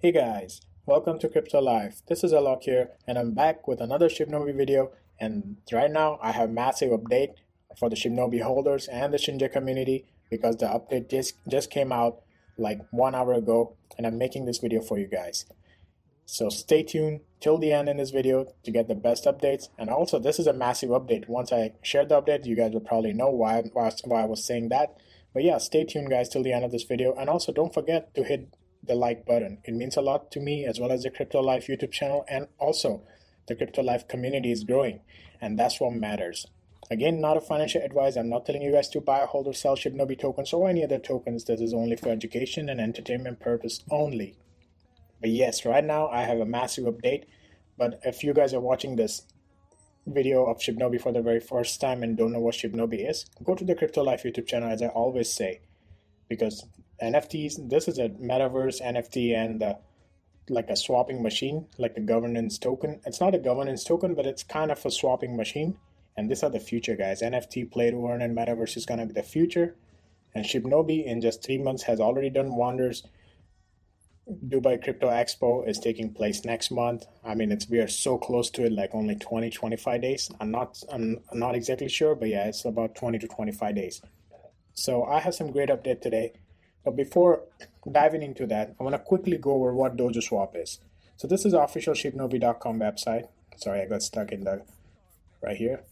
Hey guys, welcome to Crypto Life. This is Alok here and I'm back with another Shibnobi video, and right now I have massive update for the Shibnobi holders and the Shinja community because the update just came out like 1 hour ago and I'm making this video for you guys. So stay tuned till the end in this video to get the best updates. And also this is a massive update. Once I share the update, you guys will probably know why I was saying that. But yeah, stay tuned guys till the end of this video, and also don't forget to hit the like button. It means a lot to me as well as the Crypto Life YouTube channel, and also the Crypto Life community is growing and that's what matters. Again, not a financial advice. I'm not telling you guys to buy, hold or sell Shibnobi tokens or any other tokens. This is only for education and entertainment purpose only. But yes, right now I have a massive update. But if you guys are watching this video of Shibnobi for the very first time and don't know what Shibnobi is, go to the Crypto Life YouTube channel, as I always say, because NFTs, this is a metaverse NFT and like a swapping machine, like a governance token. It's not a governance token, but it's kind of a swapping machine. And these are the future, guys. NFT, play to earn, and metaverse is going to be the future. And Shibnobi in just 3 months has already done wonders. Dubai Crypto Expo is taking place next month. I mean, we are so close to it, like only 20-25 days. I'm not exactly sure, but yeah, it's about 20 to 25 days. So I have some great update today. But before diving into that, I want to quickly go over what DojoSwap is. So this is the official Shibnobi.com website. Sorry, I got stuck in the right here.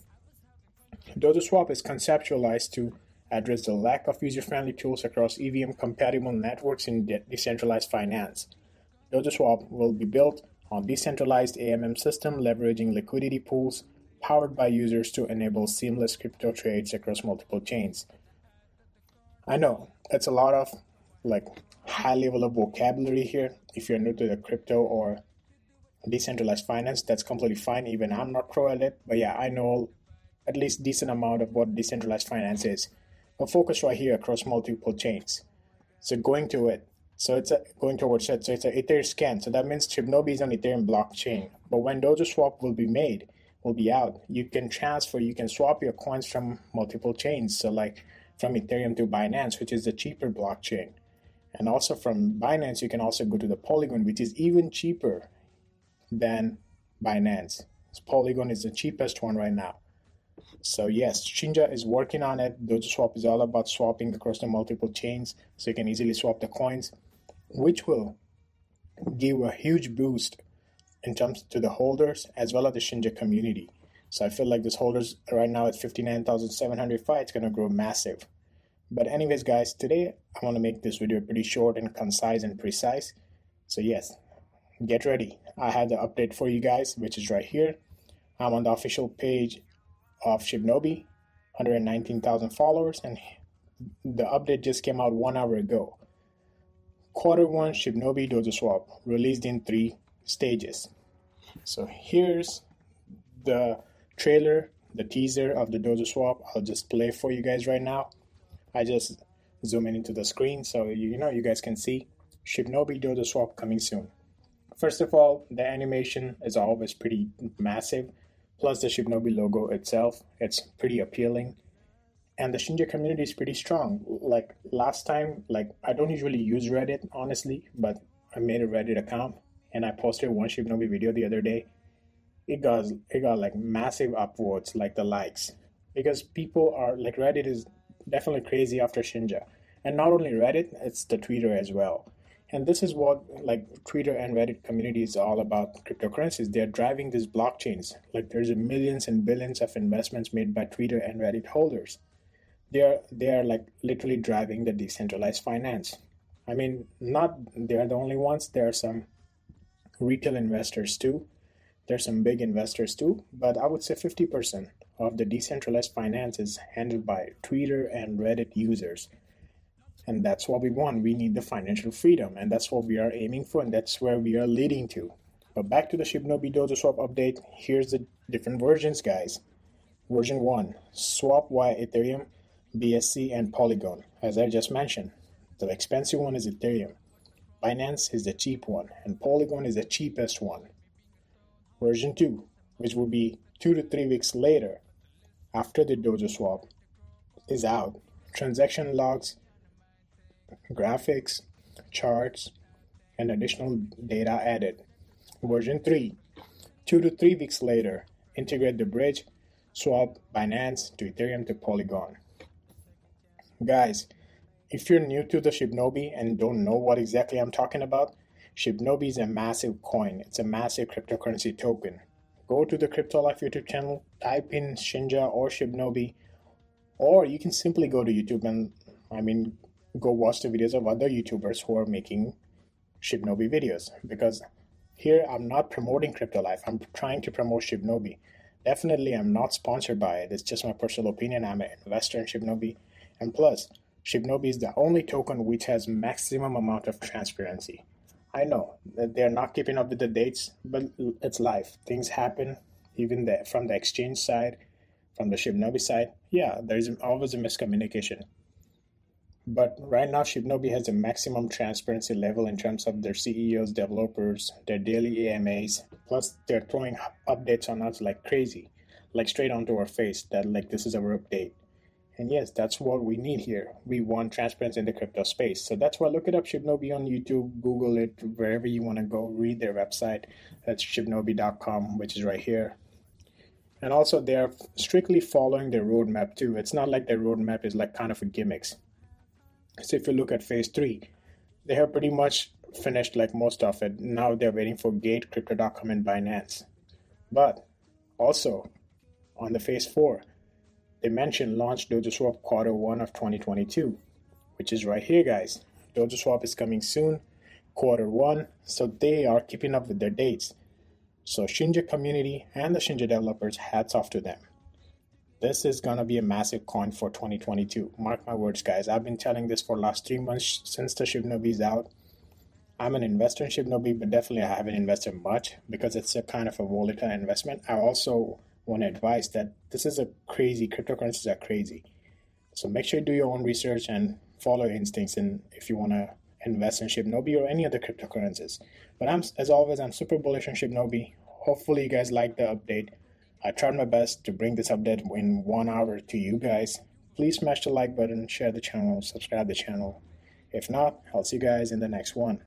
DojoSwap is conceptualized to address the lack of user-friendly tools across EVM-compatible networks in decentralized finance. DojoSwap will be built on decentralized AMM system, leveraging liquidity pools powered by users to enable seamless crypto trades across multiple chains. I know it's a lot of like high level of vocabulary here. If you're new to the crypto or decentralized finance, that's completely fine. Even I'm not pro at it, but yeah, I know at least decent amount of what decentralized finance is. But focus right here across multiple chains. So going to it. So it's going towards it. So it's an Ether scan. So that means Shibnobi is on Ethereum blockchain. But when DojoSwap will be made, will be out, you can swap your coins from multiple chains. So like from Ethereum to Binance, which is the cheaper blockchain. And also from Binance, you can also go to the Polygon, which is even cheaper than Binance. So Polygon is the cheapest one right now. So yes, Shinja is working on it. DojoSwap is all about swapping across the multiple chains, so you can easily swap the coins, which will give a huge boost in terms to the holders as well as the Shinja community. So I feel like this holders right now at 59,705, it's going to grow massive. But anyways, guys, today I want to make this video pretty short and concise and precise. So yes, get ready. I have the update for you guys, which is right here. I'm on the official page of Shibnobi, 119,000 followers, and the update just came out 1 hour ago. Quarter one Shibnobi DojoSwap released in 3 stages. So here's the trailer, the teaser of the DojoSwap. I'll just play for you guys right now. I just zoom in into the screen so you guys can see Shibnobi DojoSwap coming soon. First of all, the animation is always pretty massive. Plus the Shibnobi logo itself, it's pretty appealing. And the Shinja community is pretty strong. Like last time, like I don't usually use Reddit, honestly, but I made a Reddit account and I posted one Shibnobi video the other day. It got like massive upwards, like the likes. Because people are like, Reddit is definitely crazy after Shinja. And not only Reddit, it's the Twitter as well. And this is what like Twitter and Reddit community is all about. Cryptocurrencies, they're driving these blockchains. Like there's millions and billions of investments made by Twitter and Reddit holders. They are like literally driving the decentralized finance. I mean, not they're the only ones. There are some retail investors too. There's some big investors too. But I would say 50% of the decentralized finance is handled by Twitter and Reddit users. And that's what we want. We need the financial freedom, and that's what we are aiming for, and that's where we are leading to. But back to the Shibnobi DojoSwap update. Here's the different versions, guys. Version 1, swap via Ethereum, BSC, and Polygon, as I just mentioned. The expensive one is Ethereum. Binance is the cheap one, and Polygon is the cheapest one. Version 2, which will be 2 to 3 weeks later after the DojoSwap is out. Transaction logs, graphics, charts, and additional data added. Version 3. 2 to 3 weeks later, integrate the bridge, swap, Binance to Ethereum to Polygon. Guys, if you're new to the Shibnobi and don't know what exactly I'm talking about, Shibnobi is a massive coin. It's a massive cryptocurrency token. Go to the Crypto Life YouTube channel, type in Shinja or Shibnobi, or you can simply go to YouTube and go watch the videos of other YouTubers who are making Shibnobi videos, because here I'm not promoting Crypto Life. I'm trying to promote Shibnobi. Definitely I'm not sponsored by it. It's just my personal opinion. I'm an investor in Shibnobi, and plus Shibnobi is the only token which has maximum amount of transparency. I know that they're not keeping up with the dates, but it's life. Things happen, even from the exchange side, from the Shibnobi side. Yeah, there's always a miscommunication. But right now, Shibnobi has a maximum transparency level in terms of their CEOs, developers, their daily AMAs. Plus, they're throwing updates on us like crazy, like straight onto our face that like this is our update. And yes, that's what we need here. We want transparency in the crypto space. So that's why look it up, Shibnobi on YouTube, Google it, wherever you want to go, read their website. That's Shibnobi.com, which is right here. And also they are strictly following their roadmap too. It's not like their roadmap is like kind of a gimmicks. So if you look at phase 3, they have pretty much finished like most of it. Now they're waiting for Gate, Crypto.com and Binance. But also on the phase 4, they mentioned launch DojoSwap quarter 1 of 2022, which is right here, guys. DojoSwap is coming soon, quarter 1, so they are keeping up with their dates. So Shinja community and the Shinja developers, hats off to them. This is going to be a massive coin for 2022. Mark my words, guys. I've been telling this for the last 3 months since the Shibnobi is out. I'm an investor in Shibnobi, but definitely I haven't invested much because it's a kind of a volatile investment. I also want to advise that this is a crazy, cryptocurrencies are crazy. So make sure you do your own research and follow your instincts and if you want to invest in Shibnobi or any other cryptocurrencies. But as always, I'm super bullish on Shibnobi. Hopefully you guys like the update. I tried my best to bring this update in 1 hour to you guys. Please smash the like button, share the channel, subscribe the channel. If not, I'll see you guys in the next one.